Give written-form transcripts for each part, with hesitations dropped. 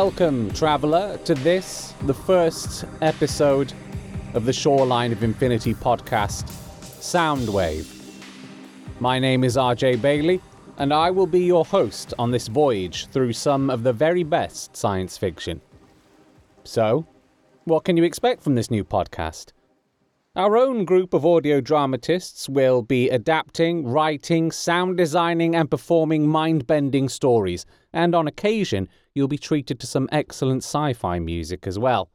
Welcome, traveller, to this, the first episode of the Shoreline of Infinity podcast, Soundwave. My name is RJ Bailey, and I will be your host on this voyage through some of the very best science fiction. So, what can you expect from this new podcast? Our own group of audio dramatists will be adapting, writing, sound designing and performing mind-bending stories, and on occasion you'll be treated to some excellent sci-fi music as well.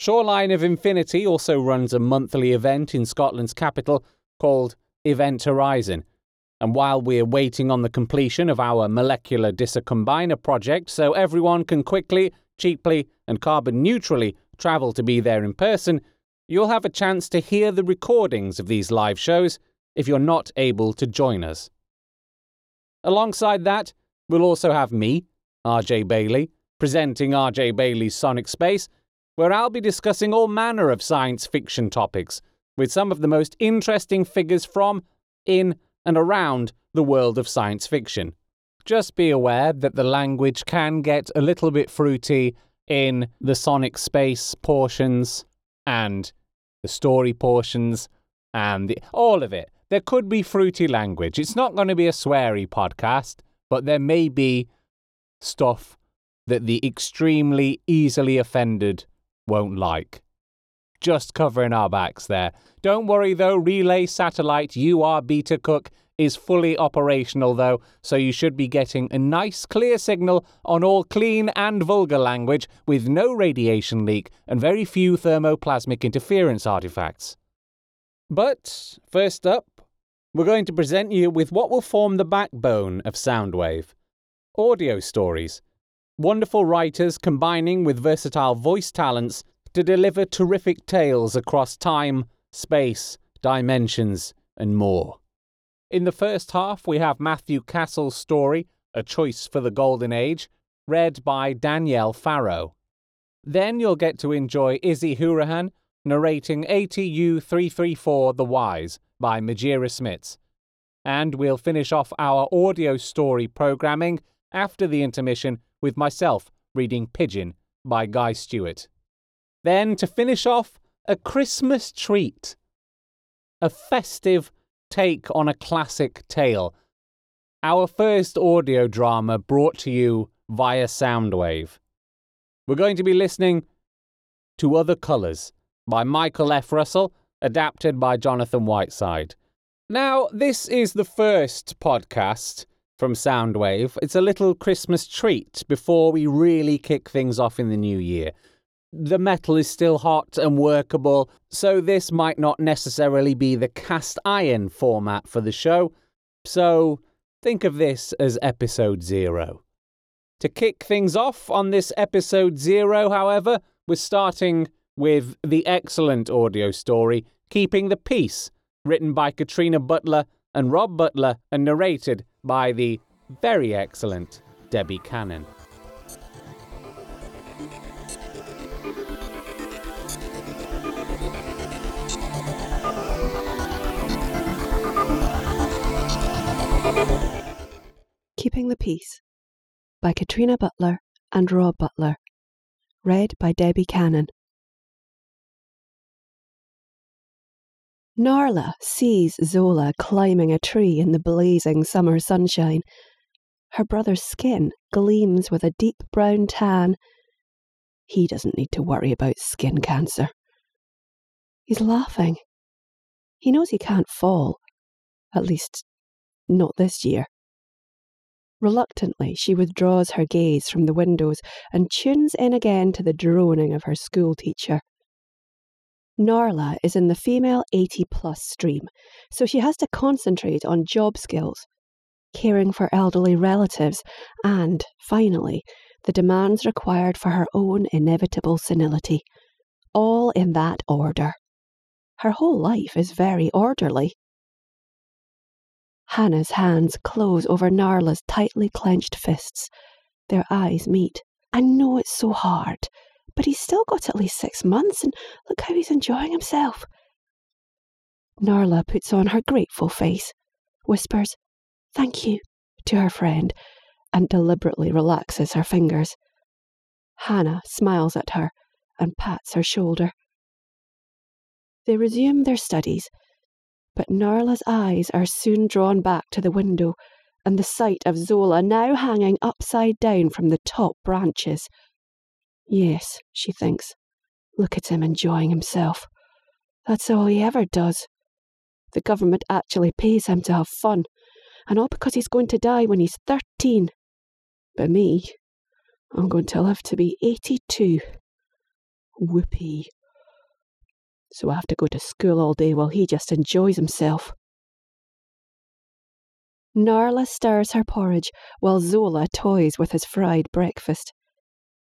Shoreline of Infinity also runs a monthly event in Scotland's capital called Event Horizon, and while we're waiting on the completion of our molecular discombiner project so everyone can quickly, cheaply and carbon neutrally travel to be there in person, you'll have a chance to hear the recordings of these live shows if you're not able to join us. Alongside that, we'll also have me, RJ Bailey, presenting RJ Bailey's Sonic Space, where I'll be discussing all manner of science fiction topics with some of the most interesting figures from, in, and around the world of science fiction. Just be aware that the language can get a little bit fruity in the Sonic Space portions and the story portions, and all of it. There could be fruity language. It's not going to be a sweary podcast, but there may be stuff that the extremely easily offended won't like. Just covering our backs there. Don't worry though, Relay Satellite UR Beta Cook is fully operational though, so you should be getting a nice clear signal on all clean and vulgar language with no radiation leak and very few thermoplasmic interference artifacts. But first up, we're going to present you with what will form the backbone of Soundwave. Audio stories. Wonderful writers combining with versatile voice talents to deliver terrific tales across time, space, dimensions and more. In the first half, we have Matthew Castle's story, A Choice for the Golden Age, read by Danielle Farrow. Then you'll get to enjoy Izzy Hourahan narrating ATU 334 The Wise by Majira Smits. And we'll finish off our audio story programming after the intermission with myself reading Pigeon by Guy Stewart. Then, to finish off, a Christmas treat. A festive take on a classic tale. Our first audio drama brought to you via Soundwave. We're going to be listening to Other Colours by Michael F. Russell, adapted by Jonathan Whiteside. Now, this is the first podcast from Soundwave. It's a little Christmas treat before we really kick things off in the new year. The metal is still hot and workable, so this might not necessarily be the cast iron format for the show, so think of this as episode 0. To kick things off on this episode 0, however, we're starting with the excellent audio story, Keeping the Peace, written by Katrina Butler and Rob Butler and narrated by the very excellent Debbie Cannon. Keeping the Peace by Katrina Butler and Rob Butler, read by Debbie Cannon. Narla sees Zola climbing a tree in the blazing summer sunshine. Her brother's skin gleams with a deep brown tan. He doesn't need to worry about skin cancer. He's laughing. He knows he can't fall, at least not this year. Reluctantly, she withdraws her gaze from the windows and tunes in again to the droning of her schoolteacher. Narla is in the female 80-plus stream, so she has to concentrate on job skills, caring for elderly relatives, and, finally, the demands required for her own inevitable senility. All in that order. Her whole life is very orderly. Hannah's hands close over Narla's tightly clenched fists. Their eyes meet. I know it's so hard, but he's still got at least 6 months, and look how he's enjoying himself. Narla puts on her grateful face, whispers, "Thank you," to her friend, and deliberately relaxes her fingers. Hannah smiles at her and pats her shoulder. They resume their studies, but Narla's eyes are soon drawn back to the window and the sight of Zola now hanging upside down from the top branches. Yes, she thinks, look at him enjoying himself. That's all he ever does. The government actually pays him to have fun, and all because he's going to die when he's 13. But me, I'm going to live to be 82. Whoopee. So I have to go to school all day while he just enjoys himself. Narla stirs her porridge while Zola toys with his fried breakfast.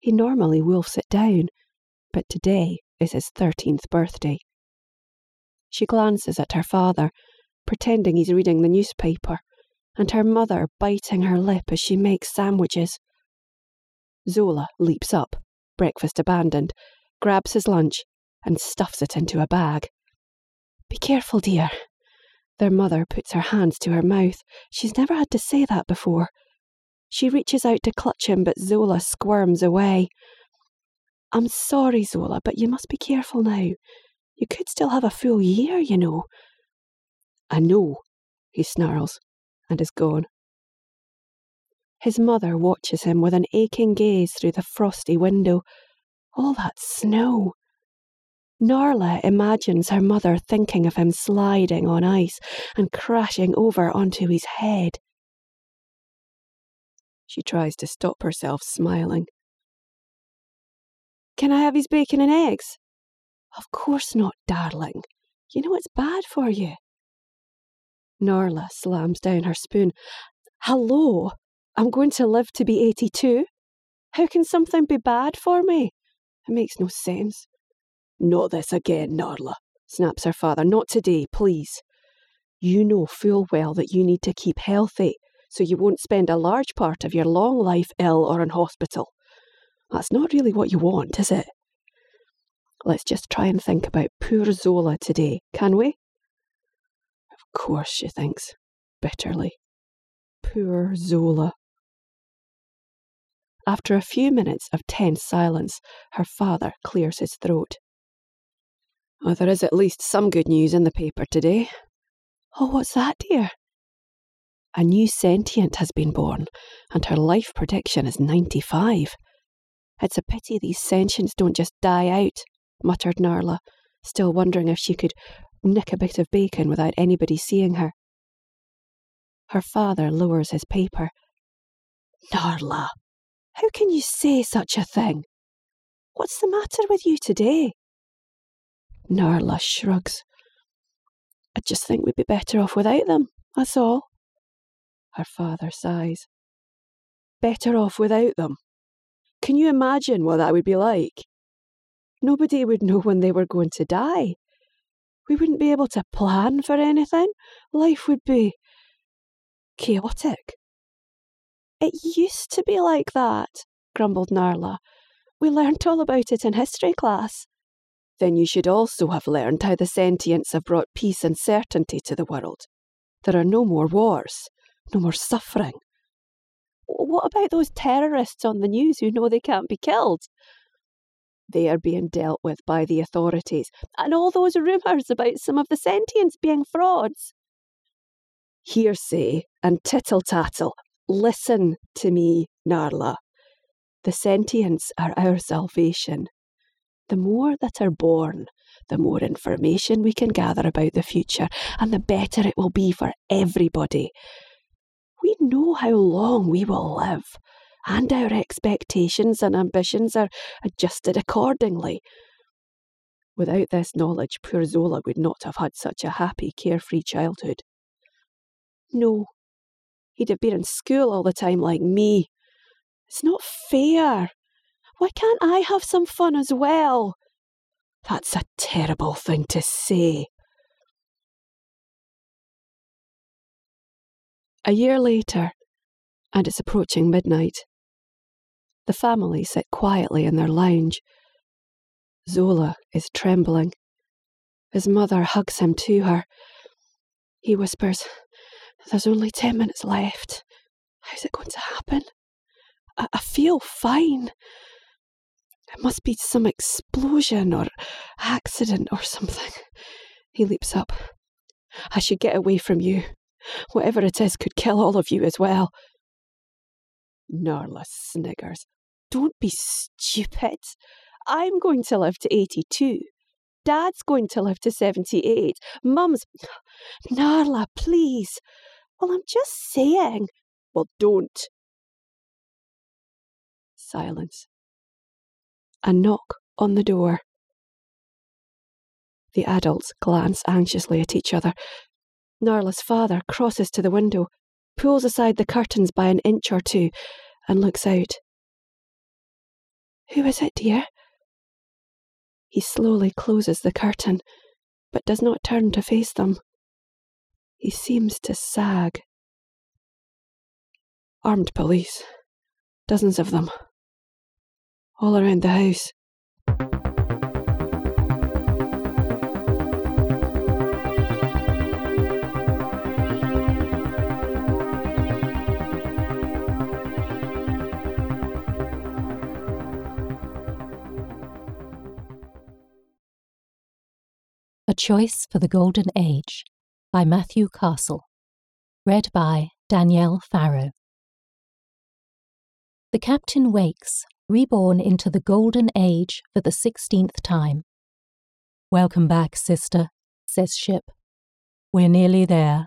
He normally wolfs it down, but today is his 13th birthday. She glances at her father, pretending he's reading the newspaper, and her mother biting her lip as she makes sandwiches. Zola leaps up, breakfast abandoned, grabs his lunch, and stuffs it into a bag. "Be careful, dear." Their mother puts her hands to her mouth. She's never had to say that before. She reaches out to clutch him, but Zola squirms away. "I'm sorry, Zola, but you must be careful now. You could still have a full year, you know." "I know," he snarls, and is gone. His mother watches him with an aching gaze through the frosty window. All that snow. Narla imagines her mother thinking of him sliding on ice and crashing over onto his head. She tries to stop herself smiling. "Can I have his bacon and eggs?" "Of course not, darling. You know it's bad for you." Narla slams down her spoon. "Hello, I'm going to live to be 82. How can something be bad for me? It makes no sense." "Not this again, Narla," snaps her father. "Not today, please. You know full well that you need to keep healthy so you won't spend a large part of your long life ill or in hospital. That's not really what you want, is it? Let's just try and think about poor Zola today, can we?" Of course, she thinks, bitterly. Poor Zola. After a few minutes of tense silence, her father clears his throat. "Oh, there is at least some good news in the paper today." "Oh, what's that, dear?" "A new sentient has been born, and her life prediction is 95. "It's a pity these sentients don't just die out," muttered Narla, still wondering if she could nick a bit of bacon without anybody seeing her. Her father lowers his paper. "Narla, how can you say such a thing? What's the matter with you today?" Narla shrugs. "I just think we'd be better off without them, that's all." Her father sighs. "Better off without them? Can you imagine what that would be like? Nobody would know when they were going to die. We wouldn't be able to plan for anything. Life would be chaotic." "It used to be like that," grumbled Narla. "We learnt all about it in history class." "Then you should also have learned how the sentients have brought peace and certainty to the world. There are no more wars, no more suffering." "What about those terrorists on the news who know they can't be killed?" "They are being dealt with by the authorities." "And all those rumours about some of the sentients being frauds?" "Hearsay and tittle-tattle. Listen to me, Narla. The sentients are our salvation. The more that are born, the more information we can gather about the future, and the better it will be for everybody. We know how long we will live, and our expectations and ambitions are adjusted accordingly." Without this knowledge, poor Zola would not have had such a happy, carefree childhood. "No, he'd have been in school all the time like me. It's not fair. Why can't I have some fun as well?" "That's a terrible thing to say." A year later, and it's approaching midnight. The family sit quietly in their lounge. Zola is trembling. His mother hugs him to her. He whispers, "There's only 10 minutes left. How's it going to happen? I feel fine. It must be some explosion or accident or something. He leaps up. I should get away from you. Whatever it is could kill all of you as well. Narla sniggers. Don't be stupid. I'm going to live to 82. Dad's going to live to 78. Mum's... Narla, please. Well, I'm just saying. Well, don't. Silence. A knock on the door. The adults glance anxiously at each other. Narla's father crosses to the window, pulls aside the curtains by an inch or two, and looks out. Who is it, dear? He slowly closes the curtain, but does not turn to face them. He seems to sag. Armed police. Dozens of them. All around the house. A Choice for the Golden Age by Matthew Castle. Read by Danielle Farrow. The captain wakes, reborn into the golden age for the 16th time. Welcome back, sister, says Ship. We're nearly there.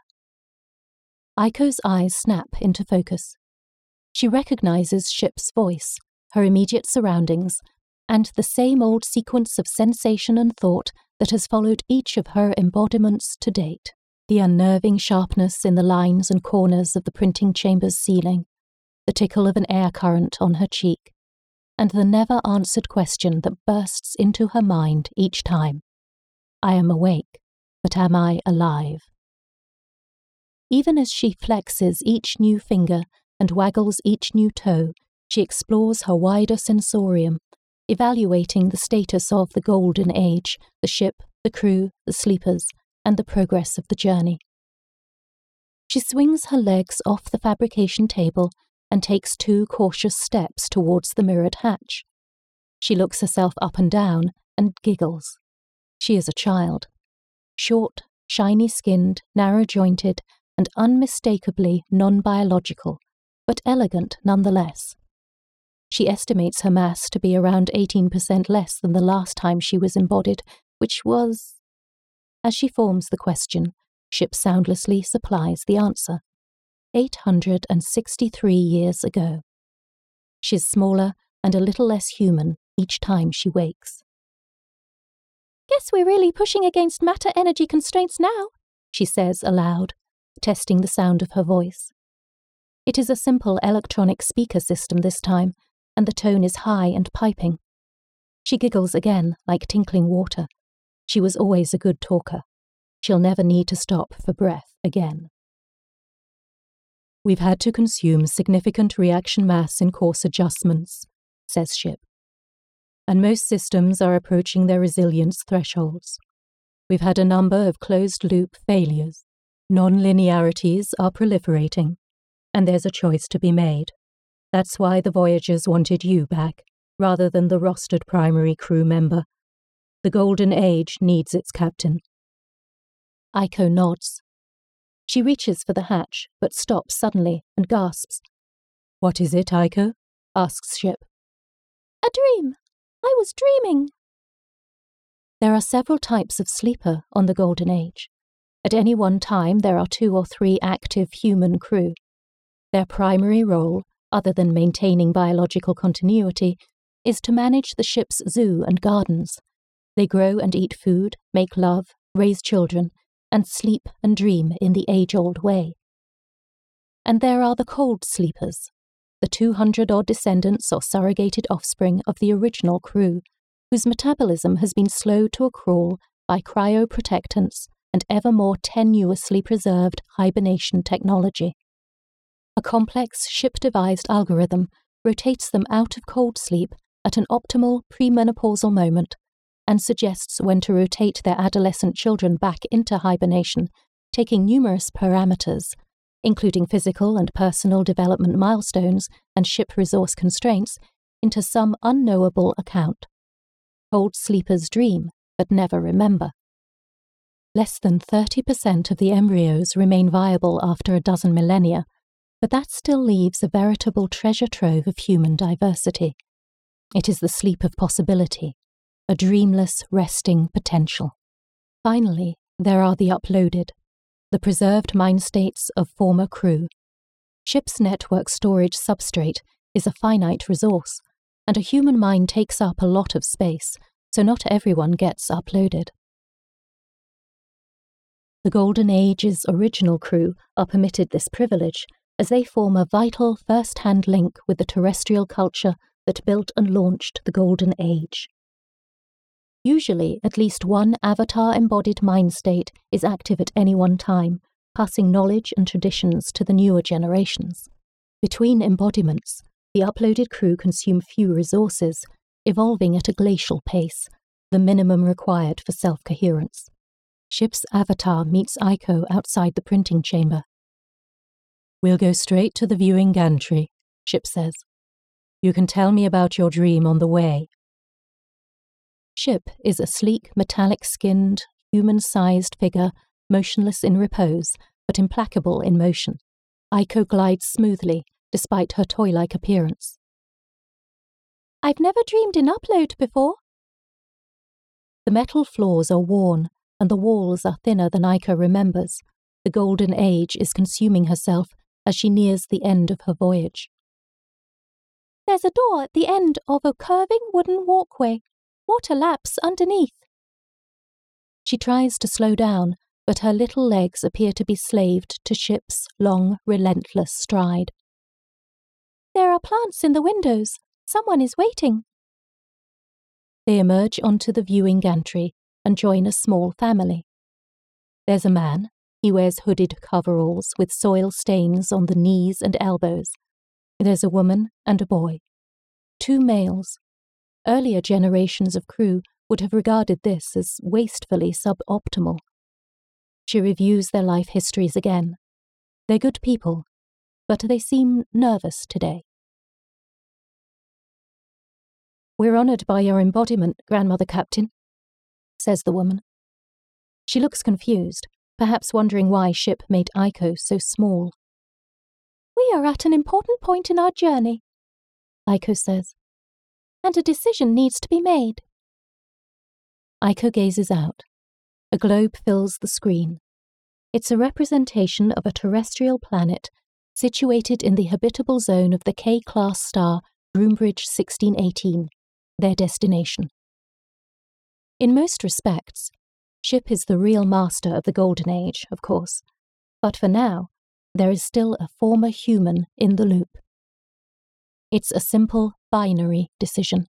Aiko's eyes snap into focus. She recognizes Ship's voice, her immediate surroundings, and the same old sequence of sensation and thought that has followed each of her embodiments to date. The unnerving sharpness in the lines and corners of the printing chamber's ceiling, the tickle of an air current on her cheek, and the never-answered question that bursts into her mind each time. I am awake, but am I alive? Even as she flexes each new finger and waggles each new toe, she explores her wider sensorium, evaluating the status of the Golden Age, the ship, the crew, the sleepers, and the progress of the journey. She swings her legs off the fabrication table and takes two cautious steps towards the mirrored hatch. She looks herself up and down and giggles. She is a child. Short, shiny-skinned, narrow-jointed, and unmistakably non-biological, but elegant nonetheless. She estimates her mass to be around 18% less than the last time she was embodied, which was... As she forms the question, Ship soundlessly supplies the answer. 863 years ago. She's smaller and a little less human each time she wakes. Guess we're really pushing against matter energy constraints now, she says aloud, testing the sound of her voice. It is a simple electronic speaker system this time, and the tone is high and piping. She giggles again, like tinkling water. She was always a good talker. She'll never need to stop for breath again. We've had to consume significant reaction mass in course adjustments, says Ship. And most systems are approaching their resilience thresholds. We've had a number of closed-loop failures. Non-linearities are proliferating, and there's a choice to be made. That's why the Voyagers wanted you back, rather than the rostered primary crew member. The Golden Age needs its captain. Aiko nods. She reaches for the hatch, but stops suddenly and gasps. What is it, Aiko? Asks Ship. A dream. I was dreaming. There are several types of sleeper on the Golden Age. At any one time, there are 2 or 3 active human crew. Their primary role, other than maintaining biological continuity, is to manage the ship's zoo and gardens. They grow and eat food, make love, raise children, and sleep and dream in the age-old way. And there are the cold sleepers, the 200-odd descendants or surrogated offspring of the original crew, whose metabolism has been slowed to a crawl by cryoprotectants and ever more tenuously preserved hibernation technology. A complex ship-devised algorithm rotates them out of cold sleep at an optimal premenopausal moment and suggests when to rotate their adolescent children back into hibernation, taking numerous parameters, including physical and personal development milestones and ship resource constraints, into some unknowable account. Old sleepers dream, but never remember. Less than 30% of the embryos remain viable after a dozen millennia, but that still leaves a veritable treasure trove of human diversity. It is the sleep of possibility, a dreamless, resting potential. Finally, there are the uploaded, the preserved mind states of former crew. Ship's network storage substrate is a finite resource, and a human mind takes up a lot of space, so not everyone gets uploaded. The Golden Age's original crew are permitted this privilege, as they form a vital first-hand link with the terrestrial culture that built and launched the Golden Age. Usually, at least one avatar-embodied mind state is active at any one time, passing knowledge and traditions to the newer generations. Between embodiments, the uploaded crew consume few resources, evolving at a glacial pace, the minimum required for self-coherence. Ship's avatar meets Iko outside the printing chamber. "We'll go straight to the viewing gantry," Ship says. "You can tell me about your dream on the way." Ship is a sleek, metallic-skinned, human-sized figure, motionless in repose, but implacable in motion. Iko glides smoothly, despite her toy-like appearance. "I've never dreamed in upload before." The metal floors are worn, and the walls are thinner than Iko remembers. The Golden Age is consuming herself as she nears the end of her voyage. "There's a door at the end of a curving wooden walkway. Water laps underneath." She tries to slow down, but her little legs appear to be slaved to Ship's long, relentless stride. "There are plants in the windows. Someone is waiting." They emerge onto the viewing gantry and join a small family. There's a man. He wears hooded coveralls with soil stains on the knees and elbows. There's a woman and a boy. Two males. Earlier generations of crew would have regarded this as wastefully suboptimal. She reviews their life histories again. They're good people, but they seem nervous today. "We're honoured by your embodiment, Grandmother Captain," says the woman. She looks confused, perhaps wondering why Ship made Iko so small. "We are at an important point in our journey," Iko says, "and a decision needs to be made." Iko gazes out. A globe fills the screen. It's a representation of a terrestrial planet situated in the habitable zone of the K-class star Broombridge 1618, their destination. In most respects, Ship is the real master of the Golden Age, of course, but for now, there is still a former human in the loop. It's a simple, binary decision.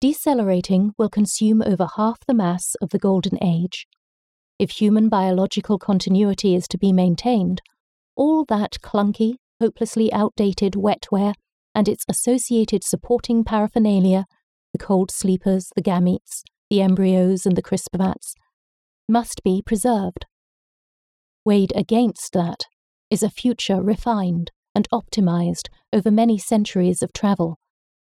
Decelerating will consume over half the mass of the Golden Age. If human biological continuity is to be maintained, all that clunky, hopelessly outdated wetware and its associated supporting paraphernalia, the cold sleepers, the gametes, the embryos and the crisp mats, must be preserved. Weighed against that is a future refined and optimized over many centuries of travel,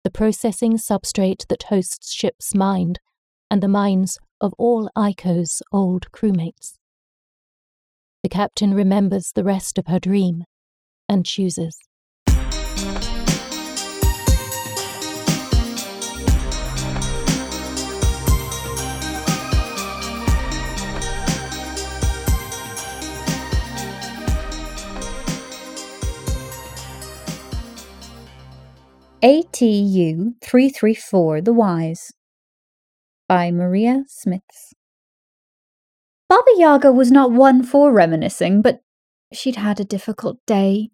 the processing substrate that hosts Ship's mind and the minds of all Iko's old crewmates. The captain remembers the rest of her dream and chooses. ATU 334 The Wise by Majira Smits. Baba Yaga was not one for reminiscing, but she'd had a difficult day,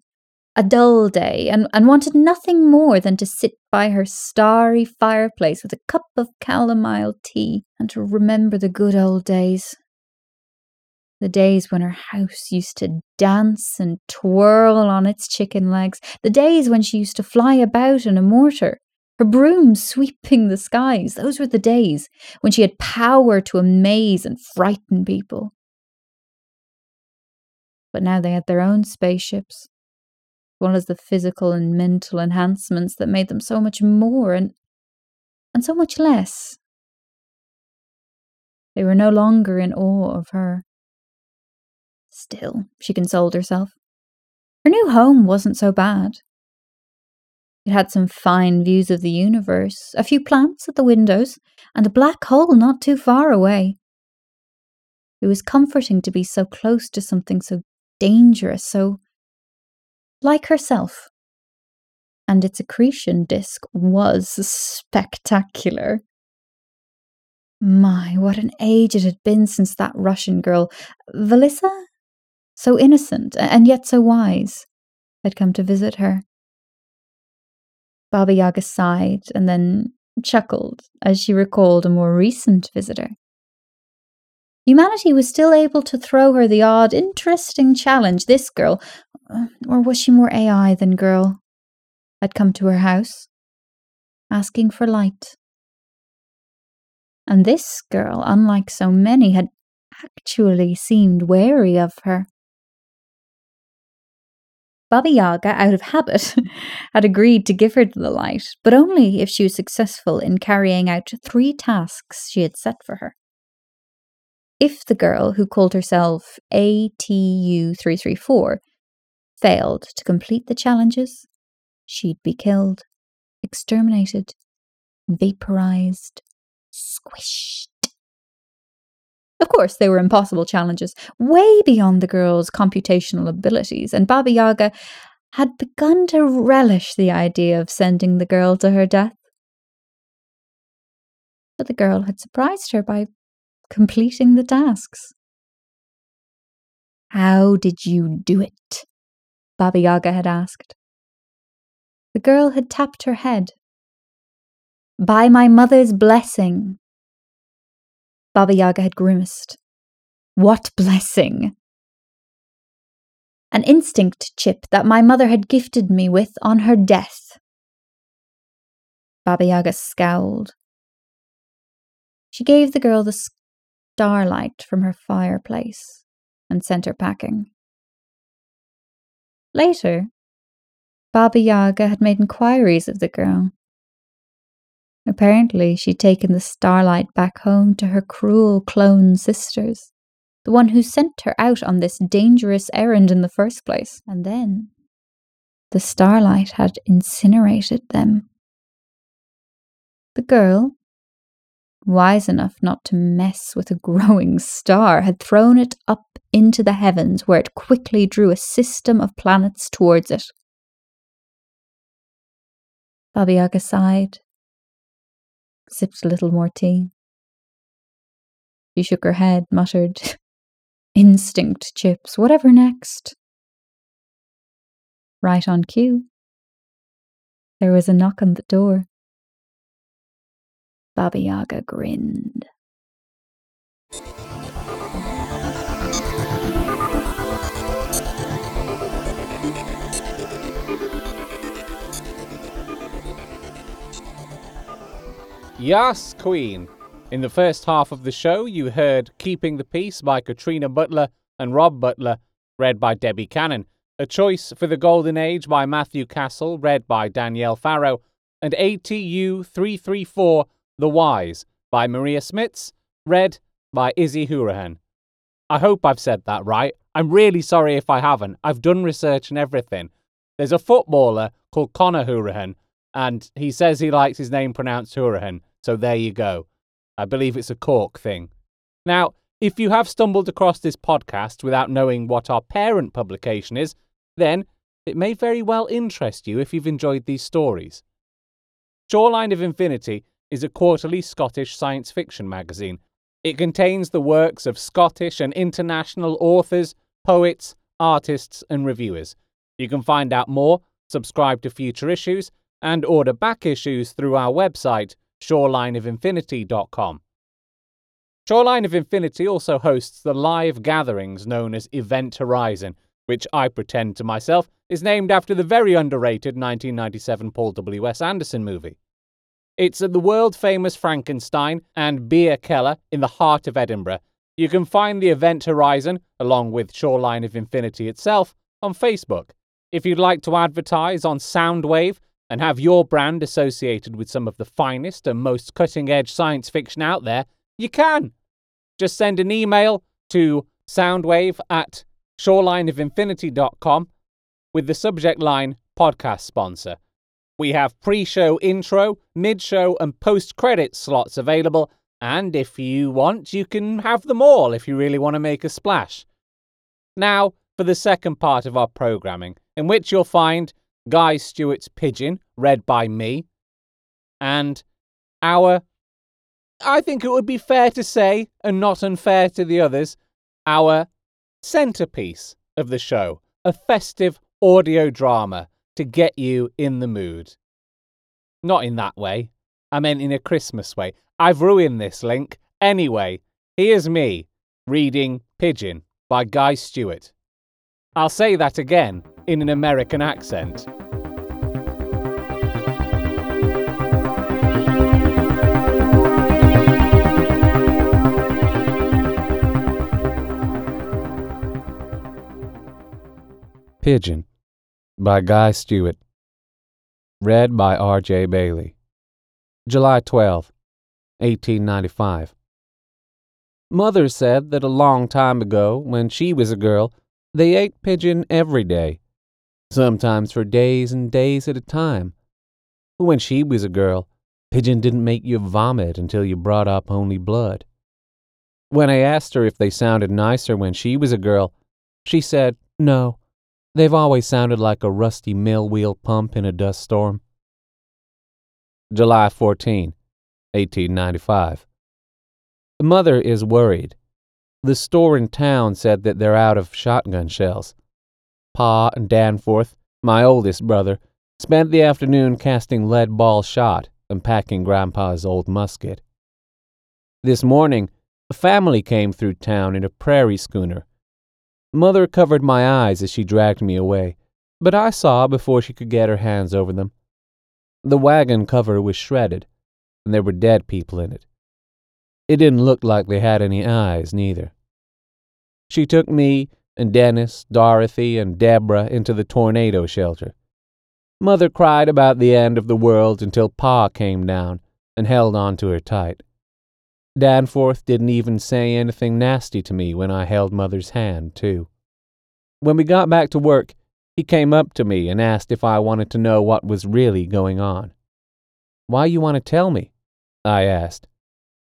a dull day, and wanted nothing more than to sit by her starry fireplace with a cup of chamomile tea and to remember the good old days. The days when her house used to dance and twirl on its chicken legs. The days when she used to fly about in a mortar, her broom sweeping the skies. Those were the days when she had power to amaze and frighten people. But now they had their own spaceships, well as the physical and mental enhancements that made them so much more and so much less. They were no longer in awe of her. Still, she consoled herself, her new home wasn't so bad. It had some fine views of the universe, a few plants at the windows, and a black hole not too far away. It was comforting to be so close to something so dangerous, so like herself. And its accretion disk was spectacular. My, what an age it had been since that Russian girl, Velissa, so innocent and yet so wise, had come to visit her. Baba Yaga sighed and then chuckled as she recalled a more recent visitor. Humanity was still able to throw her the odd, interesting challenge this girl, or was she more AI than girl, had come to her house, asking for light. And this girl, unlike so many, had actually seemed wary of her. Baba Yaga, out of habit, had agreed to give her the light, but only if she was successful in carrying out 3 tasks she had set for her. If the girl, who called herself ATU 334, failed to complete the challenges, she'd be killed, exterminated, vaporized, squished. Of course, they were impossible challenges, way beyond the girl's computational abilities, and Baba Yaga had begun to relish the idea of sending the girl to her death. But the girl had surprised her by completing the tasks. How did you do it? Baba Yaga had asked. The girl had tapped her head. By my mother's blessing. Baba Yaga had grimaced. What blessing? An instinct chip that my mother had gifted me with on her death. Baba Yaga scowled. She gave the girl the starlight from her fireplace and sent her packing. Later, Baba Yaga had made inquiries of the girl. Apparently, she'd taken the starlight back home to her cruel clone sisters, the one who sent her out on this dangerous errand in the first place, and then the starlight had incinerated them. The girl, wise enough not to mess with a growing star, had thrown it up into the heavens, where it quickly drew a system of planets towards it. Baba Yaga sighed, sipped a little more tea. She shook her head, muttered, instinct chips, whatever next. Right on cue, there was a knock on the door. Baba Yaga grinned. Yes, Queen. In the first half of the show, you heard Keeping the Peace by Katrina Butler and Rob Butler, read by Debbie Cannon, A Choice for the Golden Age by Matthew Castle, read by Danielle Farrow, and ATU 334, The Wise by Majira Smits, read by Izzy Hourahan. I hope I've said that right. I'm really sorry if I haven't. I've done research and everything. There's a footballer called Conor Hourahan, and he says he likes his name pronounced Hourahan, so there you go. I believe it's a Cork thing. Now, if you have stumbled across this podcast without knowing what our parent publication is, then it may very well interest you if you've enjoyed these stories. Shoreline of Infinity is a quarterly Scottish science fiction magazine. It contains the works of Scottish and international authors, poets, artists, and reviewers. You can find out more, subscribe to future issues, and order back issues through our website, shorelineofinfinity.com. Shoreline of Infinity also hosts the live gatherings known as Event Horizon, which I pretend to myself is named after the very underrated 1997 Paul W.S. Anderson movie. It's at the world-famous Frankenstein and Beer Keller in the heart of Edinburgh. You can find the Event Horizon, along with Shoreline of Infinity itself, on Facebook. If you'd like to advertise on Soundwave and have your brand associated with some of the finest and most cutting-edge science fiction out there, you can. Just send an email to soundwave@shorelineofinfinity.com with the subject line podcast sponsor. We have pre-show intro, mid-show and post-credit slots available, and if you want, you can have them all if you really want to make a splash. Now for the second part of our programming, in which you'll find Guy Stewart's Pigeon, read by me, and our, I think it would be fair to say, and not unfair to the others, our centrepiece of the show, a festive audio drama to get you in the mood. Not in that way. I meant in a Christmas way. I've ruined this link. Anyway, here's me reading Pigeon by Guy Stewart. I'll say that again in an American accent. Pigeon by Guy Stewart. Read by RJ Bailey. July 12, 1895. Mother said that a long time ago, when she was a girl, they ate pigeon every day, sometimes for days and days at a time. When she was a girl, pigeon didn't make you vomit until you brought up only blood. When I asked her if they sounded nicer when she was a girl, she said, "No. They've always sounded like a rusty mill wheel pump in a dust storm." July 14, 1895. Mother is worried. The store in town said that they're out of shotgun shells. Pa and Danforth, my oldest brother, spent the afternoon casting lead ball shot and packing Grandpa's old musket. This morning, a family came through town in a prairie schooner. Mother covered my eyes as she dragged me away, but I saw before she could get her hands over them. The wagon cover was shredded, and there were dead people in it. It didn't look like they had any eyes, neither. She took me and Dennis, Dorothy, and Deborah into the tornado shelter. Mother cried about the end of the world until Pa came down and held on to her tight. Danforth didn't even say anything nasty to me when I held Mother's hand, too. When we got back to work, he came up to me and asked if I wanted to know what was really going on. "Why you want to tell me?" I asked.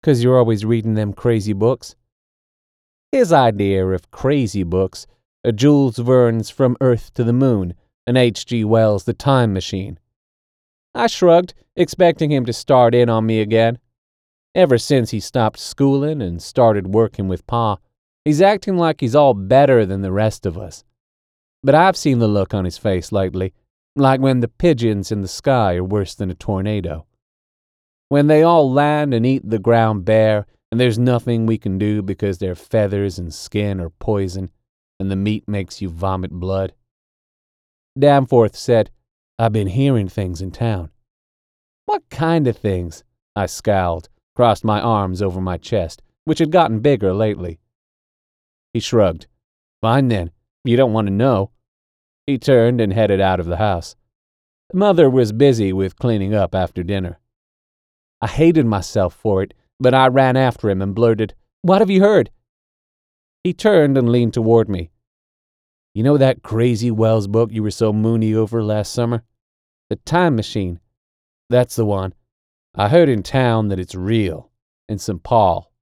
"'Cause you're always reading them crazy books." His idea of crazy books are Jules Verne's From Earth to the Moon and H.G. Wells' The Time Machine. I shrugged, expecting him to start in on me again. Ever since he stopped schooling and started working with Pa, he's acting like he's all better than the rest of us. But I've seen the look on his face lately, like when the pigeons in the sky are worse than a tornado. When they all land and eat the ground bare, and there's nothing we can do because their feathers and skin are poison, and the meat makes you vomit blood. Danforth said, "I've been hearing things in town." "What kind of things?" I scowled. Crossed my arms over my chest, which had gotten bigger lately. He shrugged. "Fine then, you don't want to know." He turned and headed out of the house. Mother was busy with cleaning up after dinner. I hated myself for it, but I ran after him and blurted, "What have you heard?" He turned and leaned toward me. "You know that crazy Wells book you were so moony over last summer? The Time Machine. That's the one. I heard in town that it's real, in St. Paul."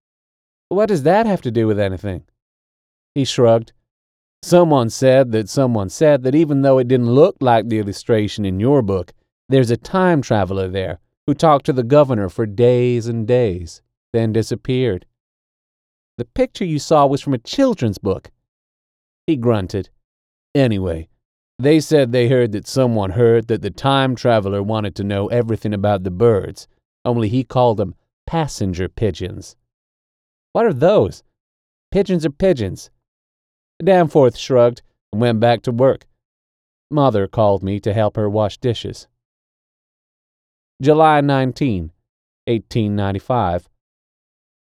"What does that have to do with anything?" He shrugged. Someone said that even though it didn't look like the illustration in your book, there's a time traveler there who talked to the governor for days and days, then disappeared." "The picture you saw was from a children's book." He grunted. "Anyway, they said they heard that someone heard that the time traveler wanted to know everything about the birds, only he called them passenger pigeons." "What are those?" "Pigeons are pigeons." Danforth shrugged and went back to work. Mother called me to help her wash dishes. July 19, 1895.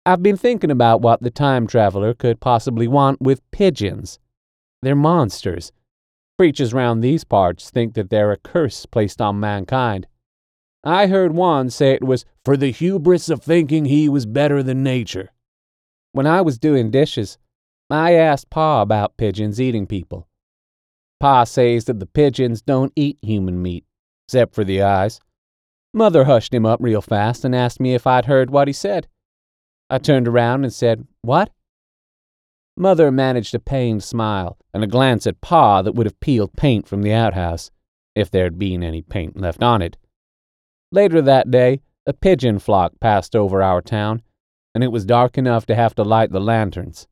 I've been thinking about what the time traveler could possibly want with pigeons. They're monsters. Preachers round these parts think that they're a curse placed on mankind. I heard one say it was for the hubris of thinking he was better than nature. When I was doing dishes, I asked Pa about pigeons eating people. Pa says that the pigeons don't eat human meat, except for the eyes. Mother hushed him up real fast and asked me if I'd heard what he said. I turned around and said, "What?" Mother managed a pained smile and a glance at Pa that would have peeled paint from the outhouse, if there'd been any paint left on it. Later that day, a pigeon flock passed over our town, and it was dark enough to have to light the lanterns.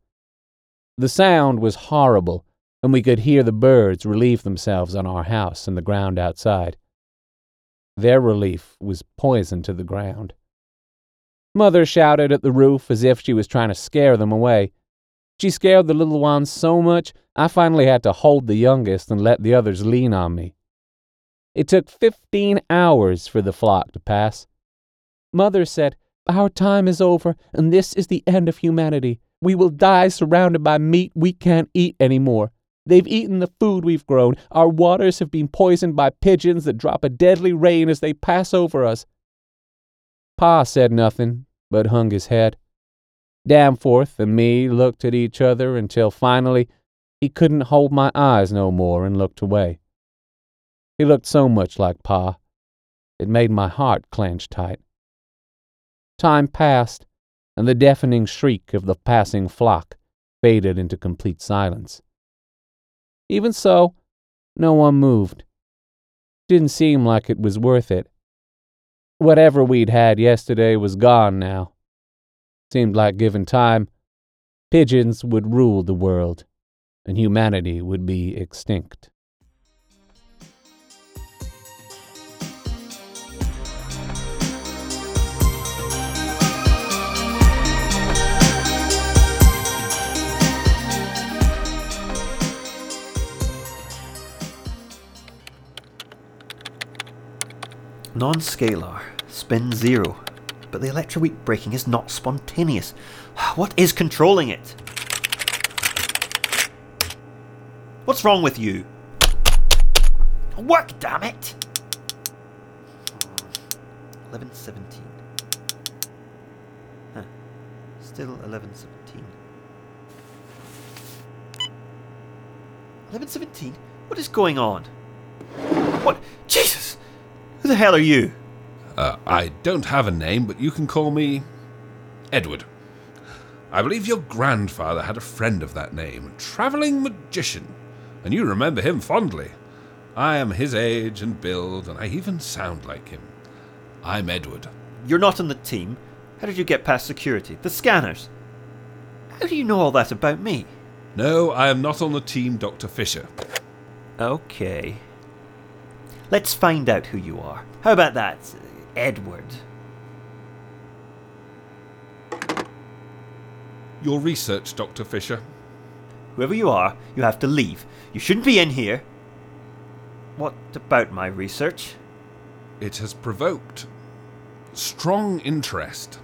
The sound was horrible, and we could hear the birds relieve themselves on our house and the ground outside. Their relief was poison to the ground. Mother shouted at the roof as if she was trying to scare them away. She scared the little ones so much, I finally had to hold the youngest and let the others lean on me. It took 15 hours for the flock to pass. Mother said, "Our time is over, and this is the end of humanity. We will die surrounded by meat we can't eat anymore. They've eaten the food we've grown. Our waters have been poisoned by pigeons that drop a deadly rain as they pass over us." Pa said nothing, but hung his head. Danforth and me looked at each other until finally he couldn't hold my eyes no more and looked away. He looked so much like Pa, it made my heart clench tight. Time passed, and the deafening shriek of the passing flock faded into complete silence. Even so, no one moved. Didn't seem like it was worth it. Whatever we'd had yesterday was gone now. Seemed like, given time, pigeons would rule the world, and humanity would be extinct. Non-scalar, spin zero. But the electroweak braking is not spontaneous. What is controlling it? What's wrong with you? Work, damn it! 11:17. Huh. Still 11:17. 11:17? What is going on? What? Jesus! Who the hell are you? I don't have a name, but you can call me Edward. I believe your grandfather had a friend of that name, a travelling magician, and you remember him fondly. I am his age and build, and I even sound like him. I'm Edward. You're not on the team. How did you get past security? The scanners? How do you know all that about me? No, I am not on the team, Dr. Fisher. Okay. Let's find out who you are. How about that? Edward. Your research, Dr. Fisher. Whoever you are, you have to leave. You shouldn't be in here. What about my research? It has provoked strong interest.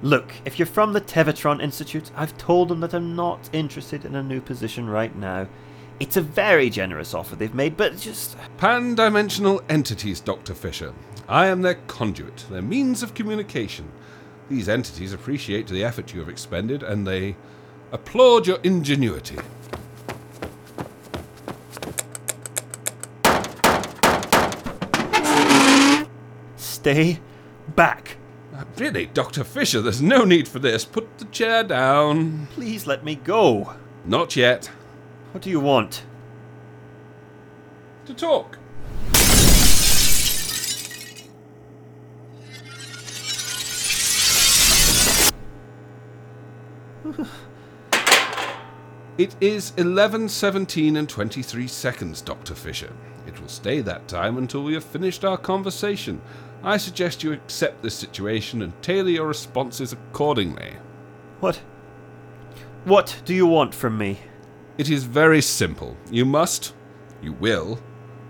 Look, if you're from the Tevatron Institute, I've told them that I'm not interested in a new position right now. It's a very generous offer they've made, but just... Pan-dimensional entities, Dr. Fisher. I am their conduit, their means of communication. These entities appreciate the effort you have expended, and they applaud your ingenuity. Stay back. Really, Dr. Fisher, there's no need for this. Put the chair down. Please let me go. Not yet. What do you want? To talk. It is 11:17:23, Dr. Fisher. It will stay that time until we have finished our conversation. I suggest you accept this situation and tailor your responses accordingly. What do you want from me? It is very simple. You must, you will,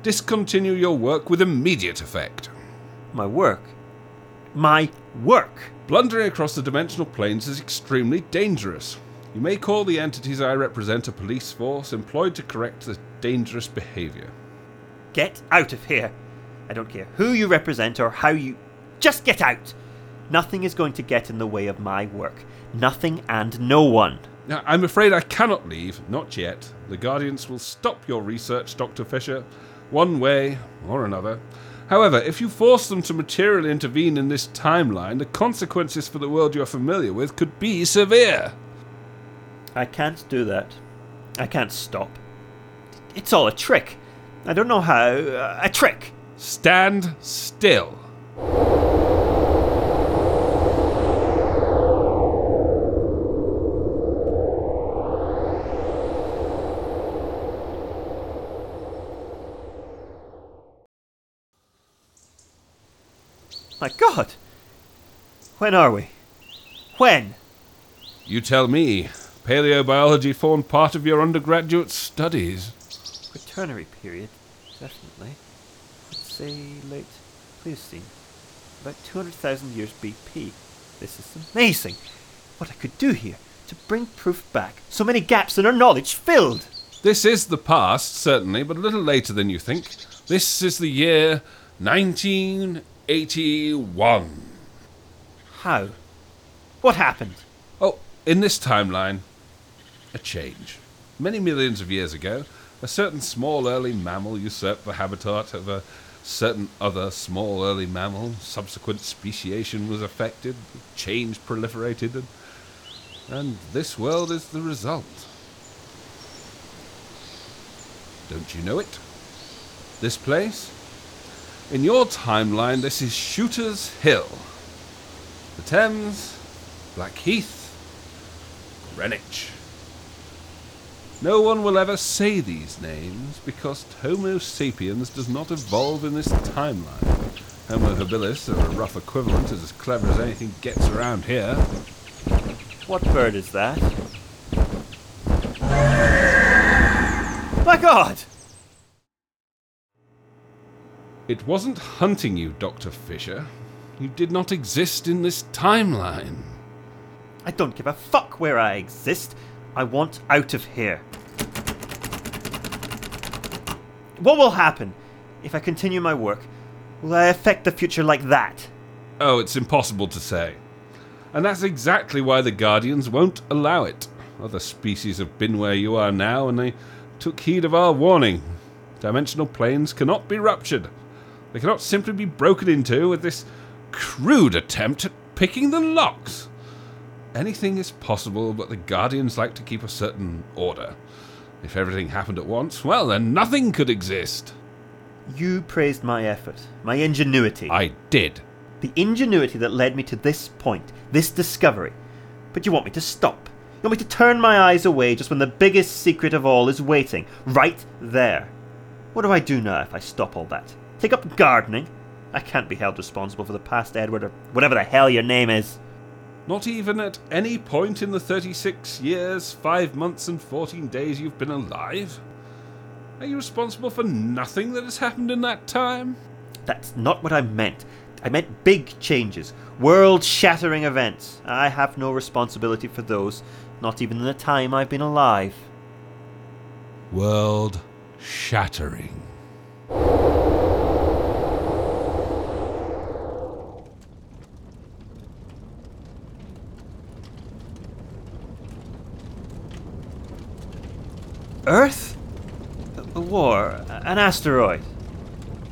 discontinue your work with immediate effect. My work? My work? Blundering across the dimensional planes is extremely dangerous. You may call the entities I represent a police force employed to correct the dangerous behaviour. Get out of here. I don't care who you represent or how you... Just get out. Nothing is going to get in the way of my work. Nothing and no one. I'm afraid I cannot leave. Not yet. The Guardians will stop your research, Dr. Fisher, one way or another. However, if you force them to materially intervene in this timeline, the consequences for the world you are familiar with could be severe. I can't do that. I can't stop. It's all a trick. I don't know how... a trick. Stand still. My God! When are we? When? You tell me. Paleobiology formed part of your undergraduate studies. Quaternary period, definitely. I'd say late Pleistocene. About 200,000 years BP. This is amazing. What I could do here to bring proof back. So many gaps in our knowledge filled. This is the past, certainly, but a little later than you think. This is the year 1981. How? What happened? Oh, in this timeline, a change. Many millions of years ago, a certain small early mammal usurped the habitat of a certain other small early mammal. Subsequent speciation was affected, change proliferated, and this world is the result. Don't you know it? This place? In your timeline, this is Shooter's Hill. The Thames, Blackheath, Greenwich. No one will ever say these names because Homo sapiens does not evolve in this timeline. Homo habilis, or a rough equivalent, is as clever as anything gets around here. What bird is that? My God! It wasn't hunting you, Dr. Fisher. You did not exist in this timeline. I don't give a fuck where I exist. I want out of here. What will happen if I continue my work? Will I affect the future like that? Oh, it's impossible to say. And that's exactly why the Guardians won't allow it. Other species have been where you are now, and they took heed of our warning. Dimensional planes cannot be ruptured. They cannot simply be broken into with this crude attempt at picking the locks. Anything is possible, but the Guardians like to keep a certain order. If everything happened at once, well, then nothing could exist. You praised my effort, my ingenuity. I did. The ingenuity that led me to this point, this discovery. But you want me to stop. You want me to turn my eyes away just when the biggest secret of all is waiting, right there. What do I do now if I stop all that? Take up gardening? I can't be held responsible for the past, Edward, or whatever the hell your name is. Not even at any point in the 36 years, 5 months and 14 days you've been alive? Are you responsible for nothing that has happened in that time? That's not what I meant. I meant big changes, world-shattering events. I have no responsibility for those, not even in the time I've been alive. World-shattering. Earth? A war? An asteroid?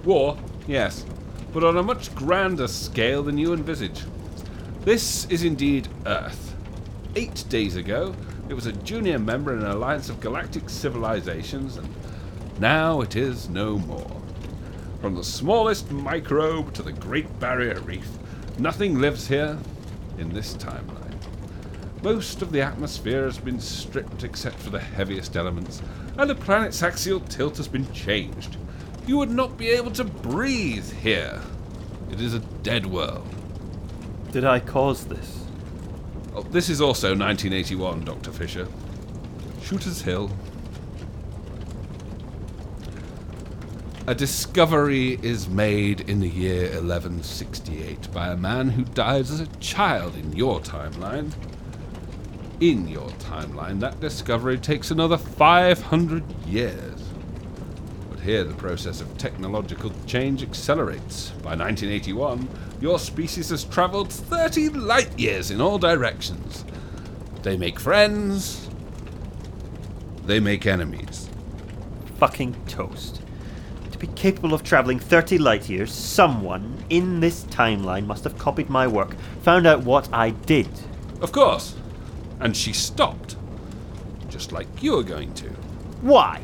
War, yes, but on a much grander scale than you envisage. This is indeed Earth. 8 days ago, it was a junior member in an alliance of galactic civilizations, and now it is no more. From the smallest microbe to the Great Barrier Reef, nothing lives here in this timeline. Most of the atmosphere has been stripped except for the heaviest elements, and the planet's axial tilt has been changed. You would not be able to breathe here. It is a dead world. Did I cause this? Oh, this is also 1981, Dr. Fisher. Shooter's Hill. A discovery is made in the year 1168 by a man who died as a child in your timeline. in your timeline, that discovery takes another 500 years. But here the process of technological change accelerates. By 1981, your species has travelled 30 light years in all directions. They make friends. They make enemies. Fucking toast. To be capable of travelling 30 light years, someone in this timeline must have copied my work, found out what I did. Of course. And she stopped. Just like you were going to. Why?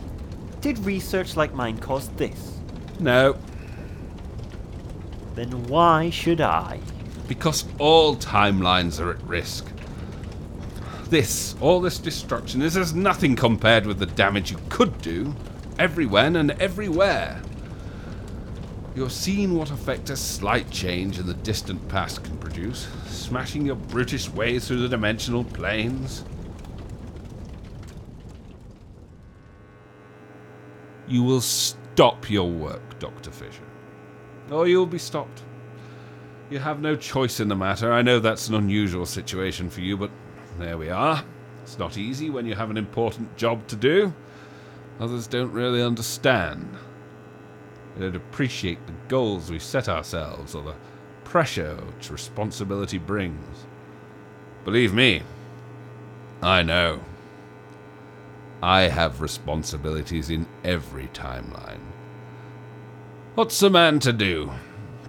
Did research like mine cause this? No. Then why should I? Because all timelines are at risk. All this destruction, this is nothing compared with the damage you could do, every when and everywhere. You've seen what effect a slight change in the distant past can produce, smashing your brutish way through the dimensional planes. You will stop your work, Dr. Fisher, or you'll be stopped. You have no choice in the matter. I know that's an unusual situation for you, but there we are. It's not easy when you have an important job to do. Others don't really understand. They don't appreciate the goals we set ourselves or the pressure which responsibility brings. Believe me, I know. I have responsibilities in every timeline. What's a man to do?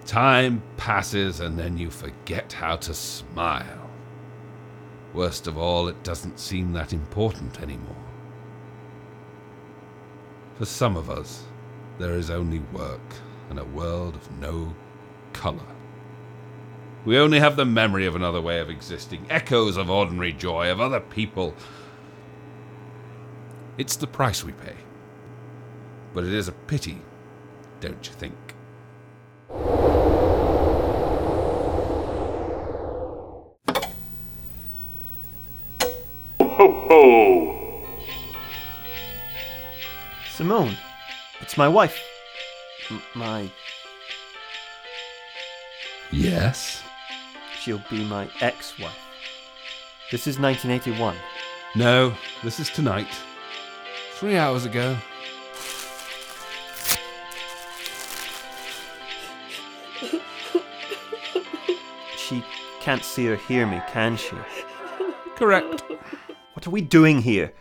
Time passes and then you forget how to smile. Worst of all, it doesn't seem that important anymore. For some of us, there is only work and a world of no colour. We only have the memory of another way of existing, echoes of ordinary joy, of other people. It's the price we pay. But it is a pity, don't you think? Ho! Simone, it's my wife. My... Yes? She'll be my ex-wife. This is 1981. No, this is tonight. 3 hours ago. She can't see or hear me, can she? Correct. What are we doing here?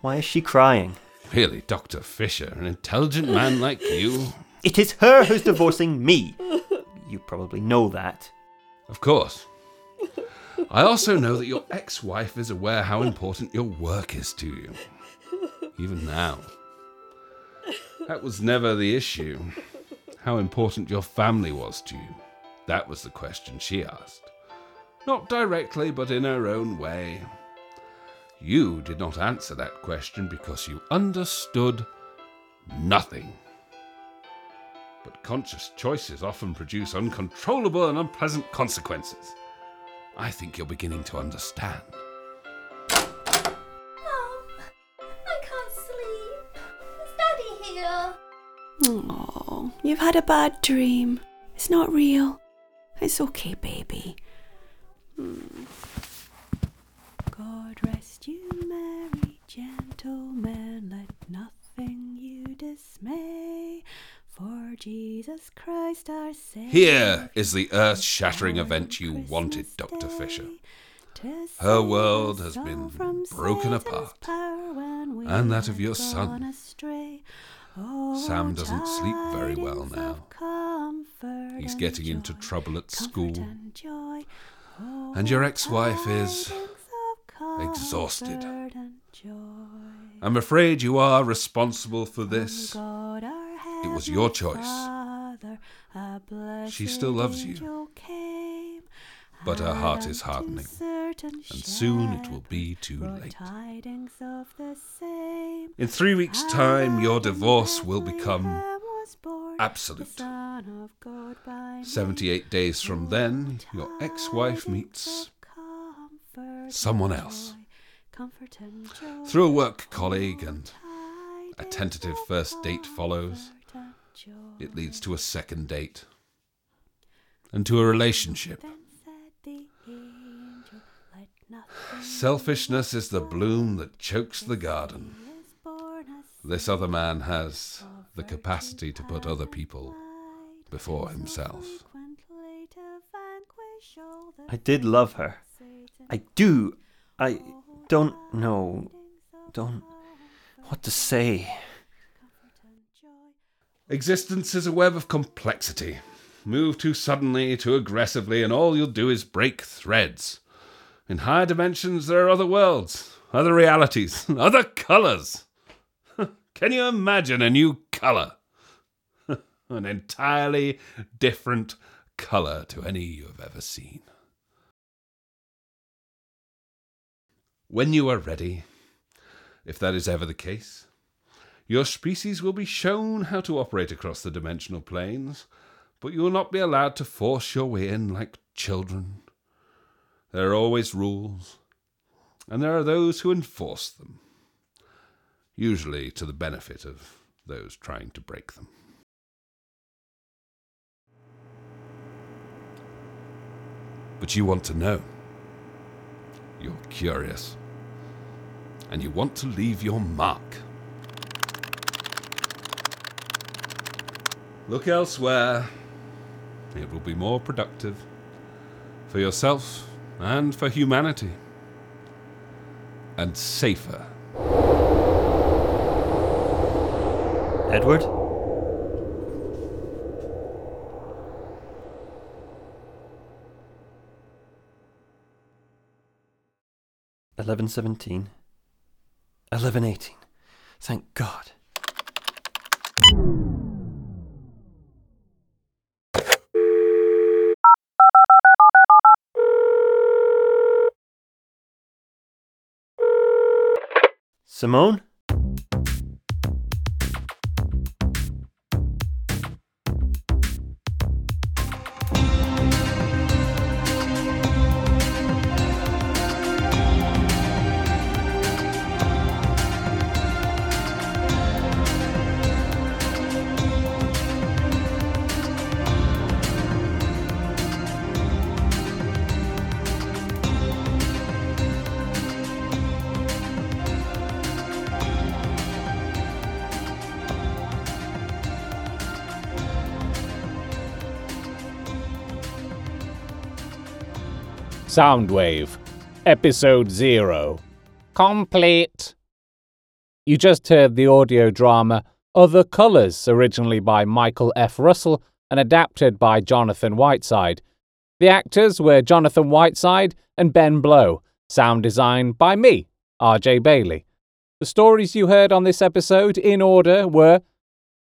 Why is she crying? Really, Dr. Fisher, an intelligent man like you... It is her who's divorcing me. You probably know that. Of course. I also know that your ex-wife is aware how important your work is to you. Even now. That was never the issue. How important your family was to you. That was the question she asked. Not directly, but in her own way. You did not answer that question because you understood nothing. But conscious choices often produce uncontrollable and unpleasant consequences. I think you're beginning to understand. Mom, I can't sleep. Is Daddy here? Oh, you've had a bad dream. It's not real. It's okay, baby. God rest you, merry gentlemen, let nothing you dismay, for Jesus Christ our Saviour. Here is the earth-shattering event you wanted, Dr. Fisher. Her world has been broken apart, and that of your son. Sam doesn't sleep very well now. He's getting into trouble at school, and your ex-wife is... exhausted. I'm afraid you are responsible for this. It was your choice. She still loves you. But her heart is hardening, and soon it will be too late. In 3 weeks' time, your divorce will become absolute. 78 days from then, your ex-wife meets... someone else. Through a work colleague, and a tentative first date follows. It leads to a second date and to a relationship. Selfishness is the bloom that chokes the garden. This other man has the capacity to put other people before himself. I did love her. I do. I don't know. Don't. What to say. Existence is a web of complexity. Move too suddenly, too aggressively, and all you'll do is break threads. In higher dimensions, there are other worlds, other realities, other colours. Can you imagine a new colour? An entirely different colour to any you've ever seen. When you are ready, if that is ever the case, your species will be shown how to operate across the dimensional planes, but you will not be allowed to force your way in like children. There are always rules, and there are those who enforce them, usually to the benefit of those trying to break them. But you want to know. You're curious. And you want to leave your mark. Look elsewhere. It will be more productive for yourself and for humanity. And safer. Edward? $11:17. 11:18. Thank God. Simone? Soundwave, Episode 0. Complete. You just heard the audio drama Other Colours, originally by Michael F. Russell and adapted by Jonathan Whiteside. The actors were Jonathan Whiteside and Ben Blow. Sound design by me, RJ Bailey. The stories you heard on this episode in order were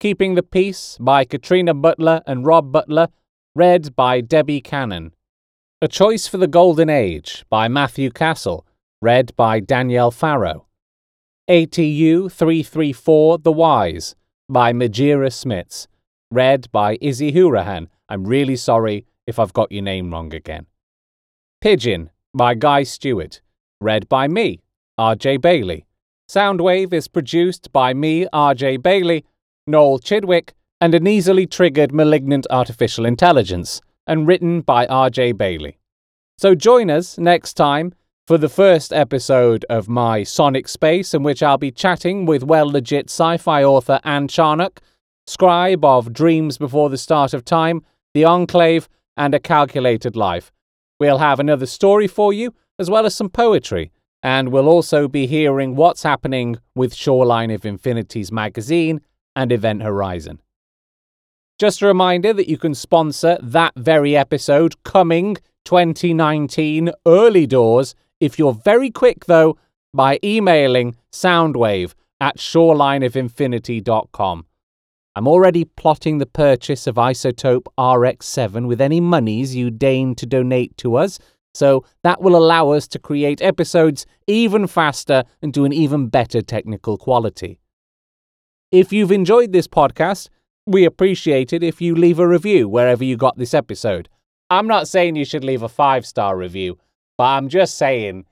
Keeping the Peace by Katrina Butler and Rob Butler, read by Debbie Cannon. A Choice for the Golden Age by Matthew Castle, read by Danielle Farrow. ATU 334 The Wise by Majira Smits, read by Izzy Hourahan. I'm really sorry if I've got your name wrong again. Pigeon by Guy Stewart, read by me, RJ Bailey. Soundwave is produced by me, RJ Bailey, Noel Chidwick, and an easily triggered malignant artificial intelligence, and written by RJ Bailey. So join us next time for the first episode of my Sonic Space, in which I'll be chatting with well-legit sci-fi author Anne Charnock, scribe of Dreams Before the Start of Time, The Enclave, and A Calculated Life. We'll have another story for you, as well as some poetry, and we'll also be hearing what's happening with Shoreline of Infinity's magazine and Event Horizon. Just a reminder that you can sponsor that very episode coming 2019 early doors, if you're very quick though, by emailing soundwave@shorelineofinfinity.com. I'm already plotting the purchase of Isotope RX-7 with any monies you deign to donate to us, so that will allow us to create episodes even faster and to an even better technical quality. If you've enjoyed this podcast, we appreciate it if you leave a review wherever you got this episode. I'm not saying you should leave a 5-star review, but I'm just saying,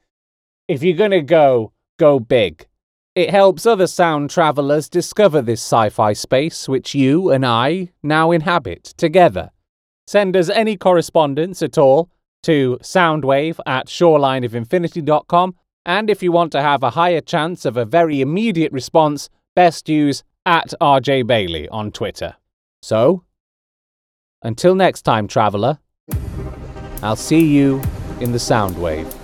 if you're going to go big. It helps other sound travellers discover this sci-fi space which you and I now inhabit together. Send us any correspondence at all to soundwave at shorelineofinfinity.com, and if you want to have a higher chance of a very immediate response, best use at RJ Bailey on Twitter. So, until next time, traveller, I'll see you in the Soundwave.